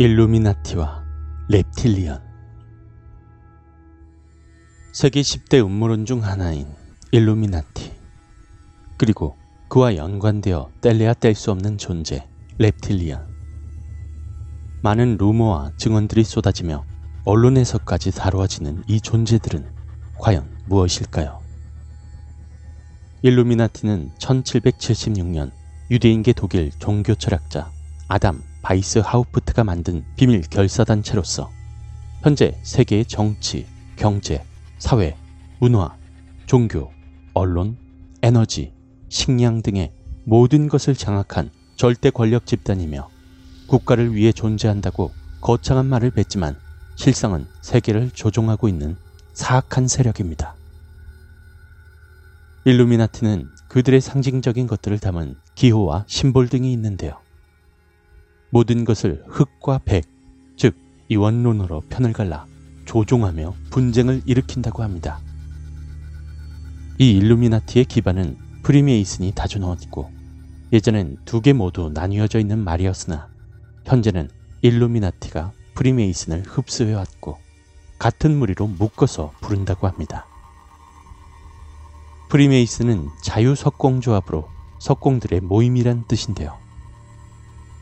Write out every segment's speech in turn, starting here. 일루미나티와 렙틸리언. 세계 10대 음모론 중 하나인 일루미나티, 그리고 그와 연관되어 뗄래야 뗄 수 없는 존재 렙틸리언. 많은 루머와 증언들이 쏟아지며 언론에서까지 다루어지는 이 존재들은 과연 무엇일까요? 일루미나티는 1776년 유대인계 독일 종교 철학자 아담 바이스 하우프트가 만든 비밀 결사단체로서 현재 세계의 정치, 경제, 사회, 문화, 종교, 언론, 에너지, 식량 등의 모든 것을 장악한 절대 권력 집단이며 국가를 위해 존재한다고 거창한 말을 뱉지만 실상은 세계를 조종하고 있는 사악한 세력입니다. 일루미나티는 그들의 상징적인 것들을 담은 기호와 심볼 등이 있는데요. 모든 것을 흑과 백, 즉 이원론으로 편을 갈라 조종하며 분쟁을 일으킨다고 합니다. 이 일루미나티의 기반은 프리메이슨이 다져넣어 있고 예전엔 두 개 모두 나뉘어져 있는 말이었으나 현재는 일루미나티가 프리메이슨을 흡수해왔고 같은 무리로 묶어서 부른다고 합니다. 프리메이슨은 자유석공조합으로 석공들의 모임이란 뜻인데요.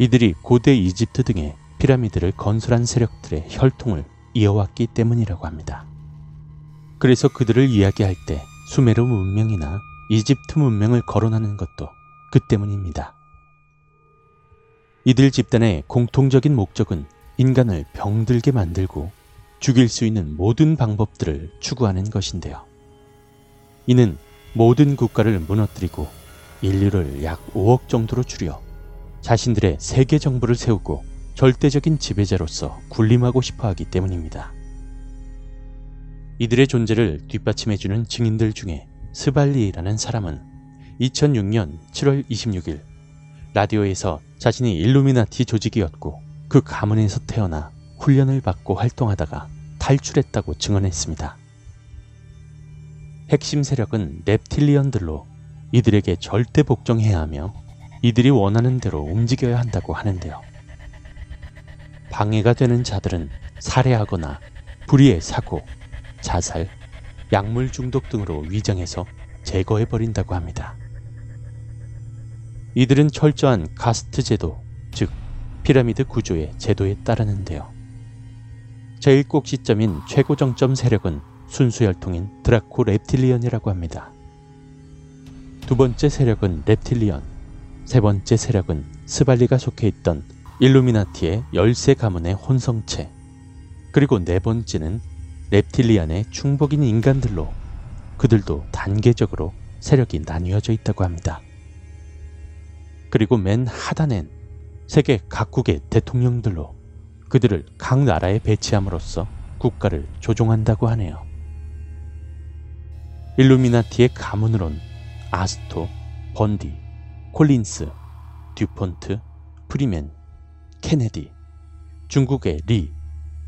이들이 고대 이집트 등의 피라미드를 건설한 세력들의 혈통을 이어왔기 때문이라고 합니다. 그래서 그들을 이야기할 때 수메르 문명이나 이집트 문명을 거론하는 것도 그 때문입니다. 이들 집단의 공통적인 목적은 인간을 병들게 만들고 죽일 수 있는 모든 방법들을 추구하는 것인데요. 이는 모든 국가를 무너뜨리고 인류를 약 5억 정도로 줄여 자신들의 세계 정부를 세우고 절대적인 지배자로서 군림하고 싶어하기 때문입니다. 이들의 존재를 뒷받침해주는 증인들 중에 스발리라는 사람은 2006년 7월 26일 라디오에서 자신이 일루미나티 조직이었고 그 가문에서 태어나 훈련을 받고 활동하다가 탈출했다고 증언했습니다. 핵심 세력은 렙틸리언들로 이들에게 절대 복종해야 하며 이들이 원하는 대로 움직여야 한다고 하는데요. 방해가 되는 자들은 살해하거나 불의의 사고, 자살, 약물 중독 등으로 위장해서 제거해버린다고 합니다. 이들은 철저한 카스트 제도, 즉 피라미드 구조의 제도에 따르는데요. 제일 꼭지점인 최고 정점 세력은 순수 혈통인 드라코 렙틸리언이라고 합니다. 두 번째 세력은 렙틸리언, 세 번째 세력은 스발리가 속해 있던 일루미나티의 13 가문의 혼성체, 그리고 네 번째는 렙틸리언의 충복인 인간들로 그들도 단계적으로 세력이 나뉘어져 있다고 합니다. 그리고 맨 하단엔 세계 각국의 대통령들로 그들을 각 나라에 배치함으로써 국가를 조종한다고 하네요. 일루미나티의 가문으론 아스토, 번디, 콜린스, 듀폰트, 프리맨, 케네디, 중국의 리,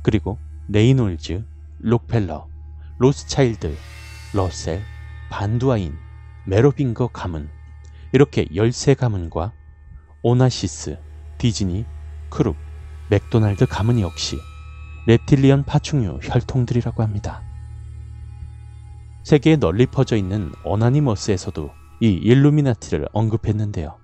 그리고 레이놀즈, 록펠러, 로스차일드, 러셀, 반두아인, 메로빙거 가문, 이렇게 13 가문과 오나시스, 디즈니, 크룹, 맥도날드 가문 역시 렙틸리언 파충류 혈통들이라고 합니다. 세계에 널리 퍼져 있는 어나니머스에서도 이 일루미나티를 언급했는데요.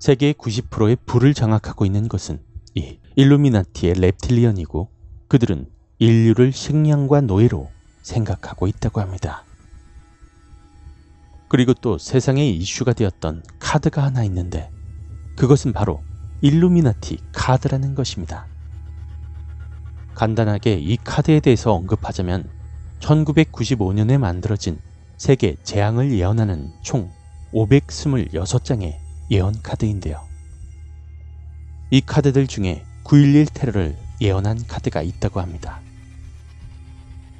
세계의 90%의 불을 장악하고 있는 것은 이 일루미나티의 렙틸리언이고 그들은 인류를 식량과 노예로 생각하고 있다고 합니다. 그리고 또 세상의 이슈가 되었던 카드가 하나 있는데 그것은 바로 일루미나티 카드라는 것입니다. 간단하게 이 카드에 대해서 언급하자면 1995년에 만들어진 세계 재앙을 예언하는 총 526장의 예언카드인데요. 이 카드들 중에 9.11 테러를 예언한 카드가 있다고 합니다.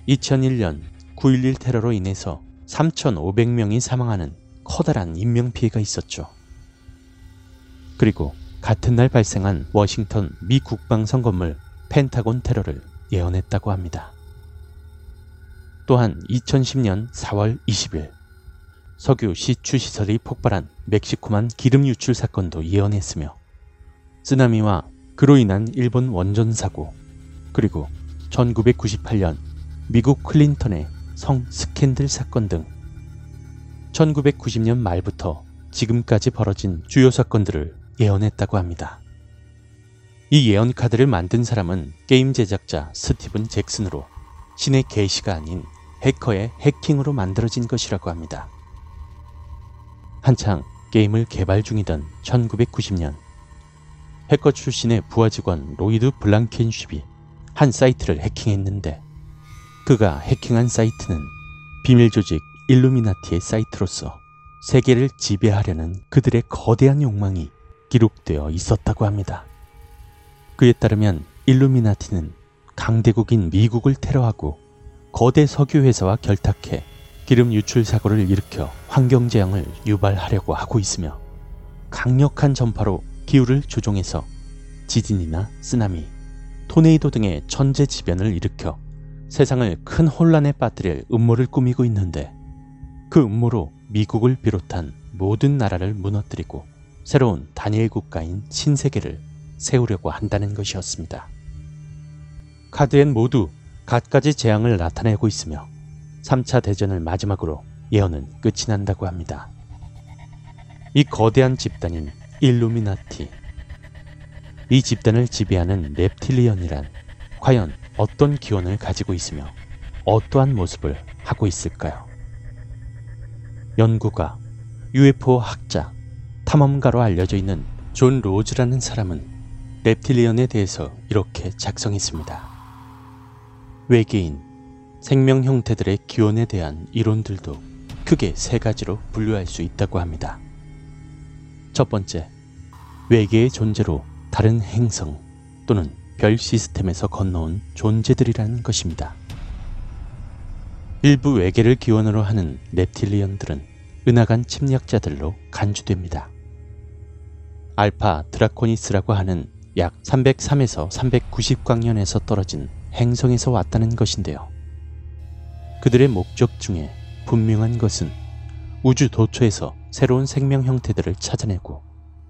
2001년 9.11 테러로 인해서 3,500명이 사망하는 커다란 인명피해가 있었죠. 그리고 같은 날 발생한 워싱턴 미 국방성 건물 펜타곤 테러를 예언했다고 합니다. 또한 2010년 4월 20일 석유 시추시설이 폭발한 멕시코만 기름 유출 사건도 예언했으며 쓰나미와 그로 인한 일본 원전 사고, 그리고 1998년 미국 클린턴의 성 스캔들 사건 등 1990년 말부터 지금까지 벌어진 주요 사건들을 예언했다고 합니다. 이 예언 카드를 만든 사람은 게임 제작자 스티븐 잭슨으로 신의 계시가 아닌 해커의 해킹으로 만들어진 것이라고 합니다. 한창 게임을 개발 중이던 1990년 해커 출신의 부하 직원 로이드 블랑켄쉽이 한 사이트를 해킹했는데 그가 해킹한 사이트는 비밀 조직 일루미나티의 사이트로서 세계를 지배하려는 그들의 거대한 욕망이 기록되어 있었다고 합니다. 그에 따르면 일루미나티는 강대국인 미국을 테러하고 거대 석유회사와 결탁해 기름 유출 사고를 일으켜 환경재앙을 유발하려고 하고 있으며 강력한 전파로 기후를 조종해서 지진이나 쓰나미, 토네이도 등의 천재지변을 일으켜 세상을 큰 혼란에 빠뜨릴 음모를 꾸미고 있는데 그 음모로 미국을 비롯한 모든 나라를 무너뜨리고 새로운 단일 국가인 신세계를 세우려고 한다는 것이었습니다. 카드엔 모두 갖가지 재앙을 나타내고 있으며 3차 대전을 마지막으로 예언은 끝이 난다고 합니다. 이 거대한 집단인 일루미나티, 이 집단을 지배하는 렙틸리언이란 과연 어떤 기원을 가지고 있으며 어떠한 모습을 하고 있을까요? 연구가, UFO 학자, 탐험가로 알려져 있는 존 로즈라는 사람은 렙틸리언에 대해서 이렇게 작성했습니다. 외계인, 생명 형태들의 기원에 대한 이론들도 크게 세 가지로 분류할 수 있다고 합니다. 첫 번째, 외계의 존재로 다른 행성 또는 별 시스템에서 건너온 존재들이라는 것입니다. 일부 외계를 기원으로 하는 렙틸리언들은 은하간 침략자들로 간주됩니다. 알파 드라코니스라고 하는 약 303에서 390광년에서 떨어진 행성에서 왔다는 것인데요. 그들의 목적 중에 분명한 것은 우주 도처에서 새로운 생명 형태들을 찾아내고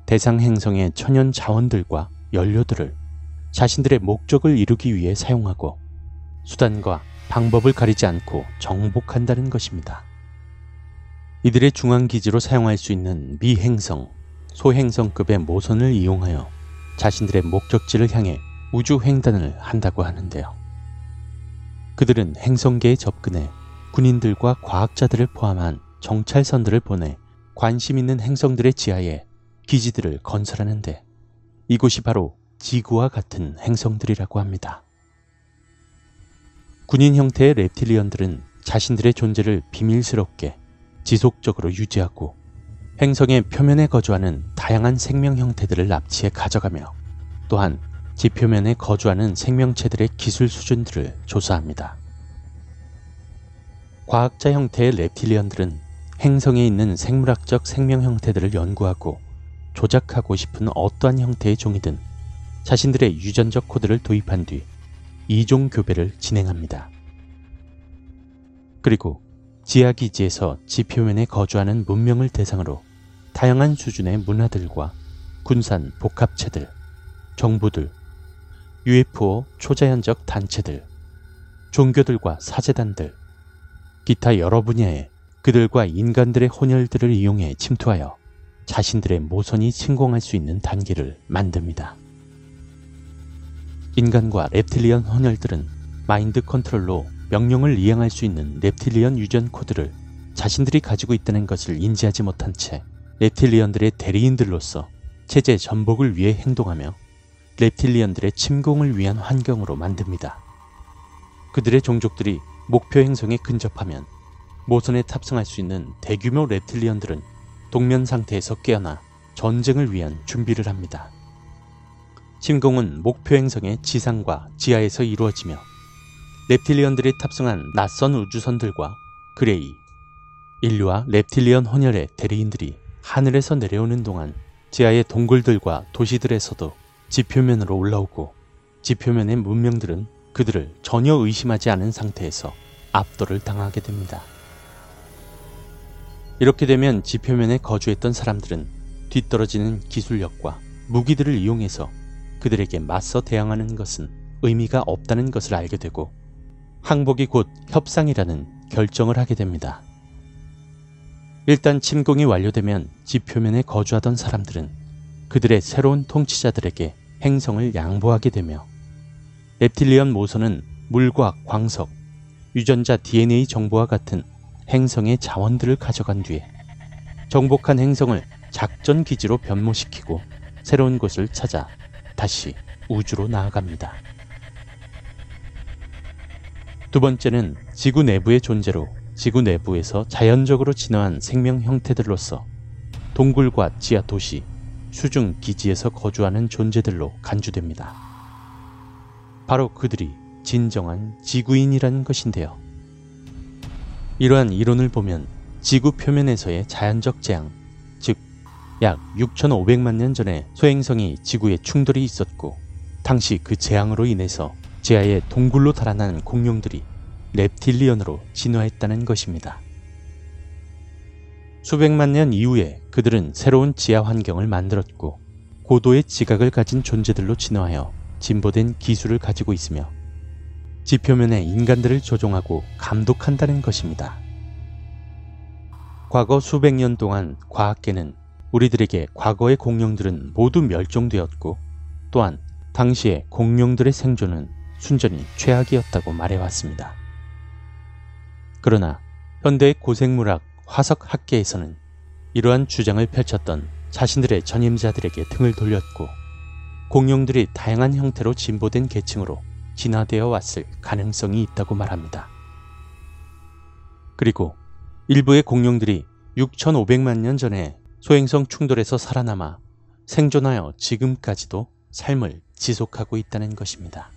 대상 행성의 천연 자원들과 연료들을 자신들의 목적을 이루기 위해 사용하고 수단과 방법을 가리지 않고 정복한다는 것입니다. 이들의 중앙기지로 사용할 수 있는 미행성, 소행성급의 모선을 이용하여 자신들의 목적지를 향해 우주 횡단을 한다고 하는데요. 그들은 행성계에 접근해 군인들과 과학자들을 포함한 정찰선들을 보내 관심 있는 행성들의 지하에 기지들을 건설하는데 이곳이 바로 지구와 같은 행성들이라고 합니다. 군인 형태의 렙틸리언들은 자신들의 존재를 비밀스럽게 지속적으로 유지하고 행성의 표면에 거주하는 다양한 생명 형태들을 납치해 가져가며 또한 지표면에 거주하는 생명체들의 기술 수준들을 조사합니다. 과학자 형태의 렙틸리언들은 행성에 있는 생물학적 생명 형태들을 연구하고 조작하고 싶은 어떠한 형태의 종이든 자신들의 유전적 코드를 도입한 뒤 이종 교배를 진행합니다. 그리고 지하기지에서 지표면에 거주하는 문명을 대상으로 다양한 수준의 문화들과 군산 복합체들, 정부들, UFO 초자연적 단체들, 종교들과 사제단들, 기타 여러 분야에 그들과 인간들의 혼혈들을 이용해 침투하여 자신들의 모선이 침공할 수 있는 단계를 만듭니다. 인간과 렙틸리언 혼혈들은 마인드 컨트롤로 명령을 이행할 수 있는 렙틸리언 유전 코드를 자신들이 가지고 있다는 것을 인지하지 못한 채 렙틸리언들의 대리인들로서 체제 전복을 위해 행동하며 렙틸리언들의 침공을 위한 환경으로 만듭니다. 그들의 종족들이 목표 행성에 근접하면 모선에 탑승할 수 있는 대규모 렙틸리언들은 동면 상태에서 깨어나 전쟁을 위한 준비를 합니다. 침공은 목표 행성의 지상과 지하에서 이루어지며 렙틸리언들이 탑승한 낯선 우주선들과 그레이, 인류와 렙틸리언 혼혈의 대리인들이 하늘에서 내려오는 동안 지하의 동굴들과 도시들에서도 지표면으로 올라오고 지표면의 문명들은 그들을 전혀 의심하지 않은 상태에서 압도를 당하게 됩니다. 이렇게 되면 지표면에 거주했던 사람들은 뒤떨어지는 기술력과 무기들을 이용해서 그들에게 맞서 대항하는 것은 의미가 없다는 것을 알게 되고 항복이 곧 협상이라는 결정을 하게 됩니다. 일단 침공이 완료되면 지표면에 거주하던 사람들은 그들의 새로운 통치자들에게 행성을 양보하게 되며 렙틸리언 모선은 물과 광석, 유전자 DNA 정보와 같은 행성의 자원들을 가져간 뒤에 정복한 행성을 작전기지로 변모시키고 새로운 곳을 찾아 다시 우주로 나아갑니다. 두 번째는 지구 내부의 존재로 지구 내부에서 자연적으로 진화한 생명 형태들로서 동굴과 지하 도시, 수중 기지에서 거주하는 존재들로 간주됩니다. 바로 그들이 진정한 지구인이라는 것인데요. 이러한 이론을 보면 지구 표면에서의 자연적 재앙, 즉 약 6,500만 년 전에 소행성이 지구에 충돌이 있었고 당시 그 재앙으로 인해서 지하의 동굴로 달아난 공룡들이 렙틸리언으로 진화했다는 것입니다. 수백만 년 이후에 그들은 새로운 지하 환경을 만들었고 고도의 지각을 가진 존재들로 진화하여 진보된 기술을 가지고 있으며 지표면에 인간들을 조종하고 감독한다는 것입니다. 과거 수백 년 동안 과학계는 우리들에게 과거의 공룡들은 모두 멸종되었고 또한 당시의 공룡들의 생존은 순전히 최악이었다고 말해왔습니다. 그러나 현대의 고생물학 화석학계에서는 이러한 주장을 펼쳤던 자신들의 전임자들에게 등을 돌렸고 공룡들이 다양한 형태로 진보된 계층으로 진화되어 왔을 가능성이 있다고 말합니다. 그리고 일부의 공룡들이 6,500만 년 전에 소행성 충돌에서 살아남아 생존하여 지금까지도 삶을 지속하고 있다는 것입니다.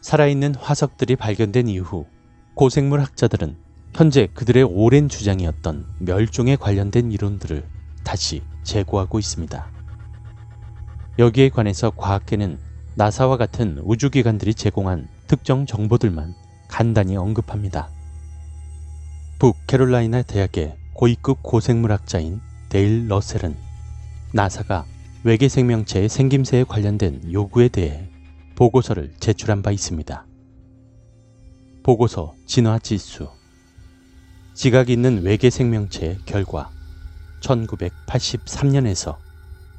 살아있는 화석들이 발견된 이후 고생물 학자들은 현재 그들의 오랜 주장이었던 멸종에 관련된 이론들을 다시 재고하고 있습니다. 여기에 관해서 과학계는 나사와 같은 우주기관들이 제공한 특정 정보들만 간단히 언급합니다. 북캐롤라이나 대학의 고위급 고생물학자인 데일 러셀은 나사가 외계 생명체의 생김새에 관련된 요구에 대해 보고서를 제출한 바 있습니다. 보고서 진화 지수 지각이 있는 외계 생명체의 결과 1983년에서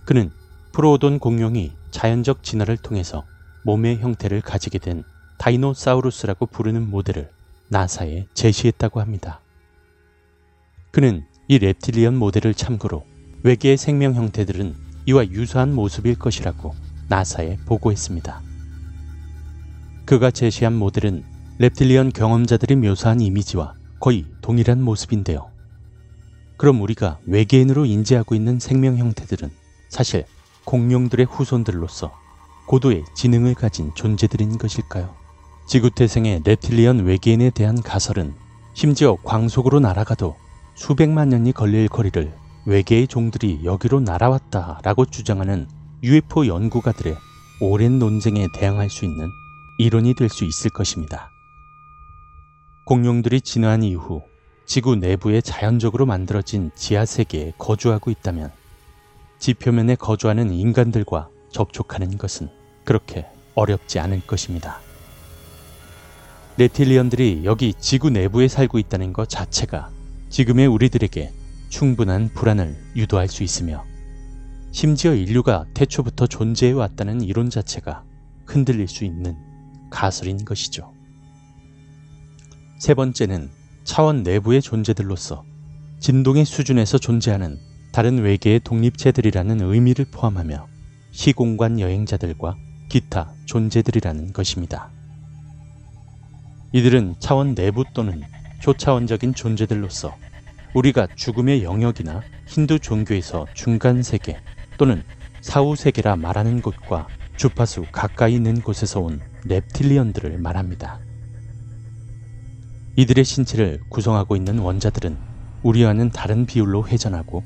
그는 프로오돈 공룡이 자연적 진화를 통해서 몸의 형태를 가지게 된 다이노사우루스라고 부르는 모델을 나사에 제시했다고 합니다. 그는 이 렙틸리언 모델을 참고로 외계의 생명 형태들은 이와 유사한 모습일 것이라고 나사에 보고했습니다. 그가 제시한 모델은 렙틸리언 경험자들이 묘사한 이미지와 거의 동일한 모습인데요. 그럼 우리가 외계인으로 인지하고 있는 생명 형태들은 사실 공룡들의 후손들로서 고도의 지능을 가진 존재들인 것일까요? 지구태생의 렙틸리언 외계인에 대한 가설은 심지어 광속으로 날아가도 수백만 년이 걸릴 거리를 외계의 종들이 여기로 날아왔다라고 주장하는 UFO 연구가들의 오랜 논쟁에 대항할 수 있는 이론이 될 수 있을 것입니다. 공룡들이 진화한 이후 지구 내부에 자연적으로 만들어진 지하세계에 거주하고 있다면 지표면에 거주하는 인간들과 접촉하는 것은 그렇게 어렵지 않을 것입니다. 렙틸리언들이 여기 지구 내부에 살고 있다는 것 자체가 지금의 우리들에게 충분한 불안을 유도할 수 있으며 심지어 인류가 태초부터 존재해왔다는 이론 자체가 흔들릴 수 있는 가설인 것이죠. 세 번째는 차원 내부의 존재들로서 진동의 수준에서 존재하는 다른 외계의 독립체들이라는 의미를 포함하며 시공간 여행자들과 기타 존재들이라는 것입니다. 이들은 차원 내부 또는 초차원적인 존재들로서 우리가 죽음의 영역이나 힌두 종교에서 중간세계 또는 사후세계라 말하는 곳과 주파수 가까이 있는 곳에서 온 렙틸리언들을 말합니다. 이들의 신체를 구성하고 있는 원자들은 우리와는 다른 비율로 회전하고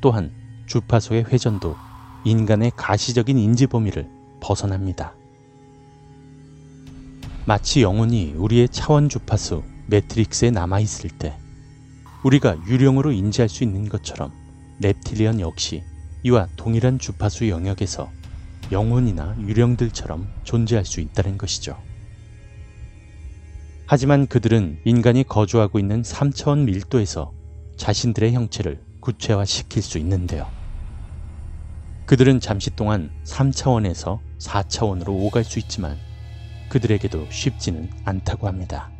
또한 주파수의 회전도 인간의 가시적인 인지 범위를 벗어납니다. 마치 영혼이 우리의 차원 주파수 매트릭스에 남아있을 때 우리가 유령으로 인지할 수 있는 것처럼 렙틸리언 역시 이와 동일한 주파수 영역에서 영혼이나 유령들처럼 존재할 수 있다는 것이죠. 하지만 그들은 인간이 거주하고 있는 3차원 밀도에서 자신들의 형체를 구체화시킬 수 있는데요. 그들은 잠시 동안 3차원에서 4차원으로 오갈 수 있지만 그들에게도 쉽지는 않다고 합니다.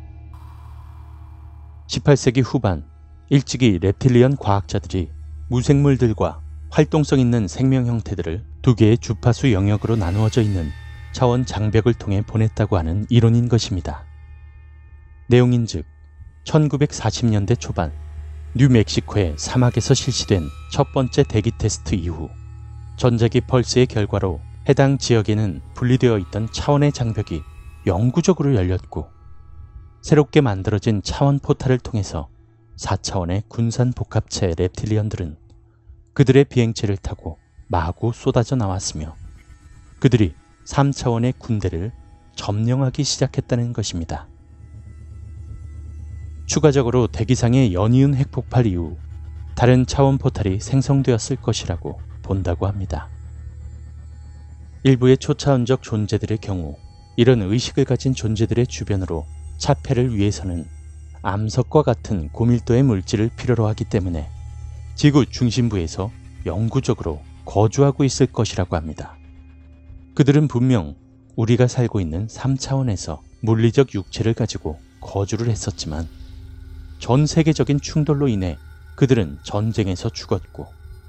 18세기 후반 일찍이 렙틸리언 과학자들이 무생물들과 활동성 있는 생명 형태들을 두 개의 주파수 영역으로 나누어져 있는 차원 장벽을 통해 보냈다고 하는 이론인 것입니다. 내용인즉 1940년대 초반 뉴멕시코의 사막에서 실시된 첫 번째 대기 테스트 이후 전자기 펄스의 결과로 해당 지역에는 분리되어 있던 차원의 장벽이 영구적으로 열렸고 새롭게 만들어진 차원 포탈을 통해서 4차원의 군산 복합체 렙틸리언들은 그들의 비행체를 타고 마구 쏟아져 나왔으며 그들이 3차원의 군대를 점령하기 시작했다는 것입니다. 추가적으로 대기상의 연이은 핵폭발 이후 다른 차원 포탈이 생성되었을 것이라고 본다고 합니다. 일부의 초차원적 존재들의 경우 이런 의식을 가진 존재들의 주변으로 차폐를 위해서는 암석과 같은 고밀도의 물질을 필요로 하기 때문에 지구 중심부에서 영구적으로 거주하고 있을 것이라고 합니다. 그들은 분명 우리가 살고 있는 3차원에서 물리적 육체를 가지고 거주를 했었지만 전 세계적인 충돌로 인해 그들은 전쟁에서 죽었고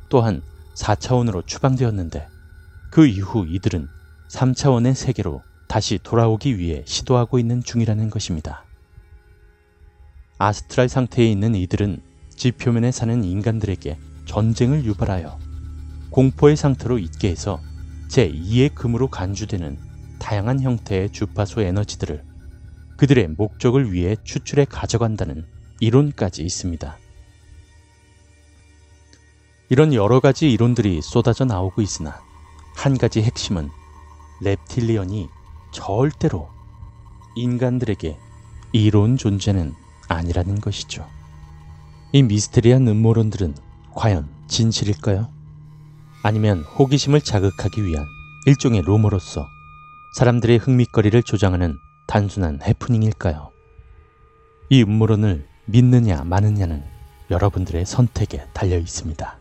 또한 4차원으로 추방되었는데 그 이후 이들은 3차원의 세계로 다시 돌아오기 위해 시도하고 있는 중이라는 것입니다. 아스트랄 상태에 있는 이들은 지표면에 사는 인간들에게 전쟁을 유발하여 공포의 상태로 있게 해서 제2의 금으로 간주되는 다양한 형태의 주파수 에너지들을 그들의 목적을 위해 추출해 가져간다는 이론까지 있습니다. 이런 여러가지 이론들이 쏟아져 나오고 있으나 한가지 핵심은 렙틸리언이 절대로 인간들에게 이로운 존재는 아니라는 것이죠. 이 미스테리한 음모론들은 과연 진실일까요? 아니면 호기심을 자극하기 위한 일종의 루머로서 사람들의 흥미거리를 조장하는 단순한 해프닝일까요? 이 음모론을 믿느냐 마느냐는 여러분들의 선택에 달려 있습니다.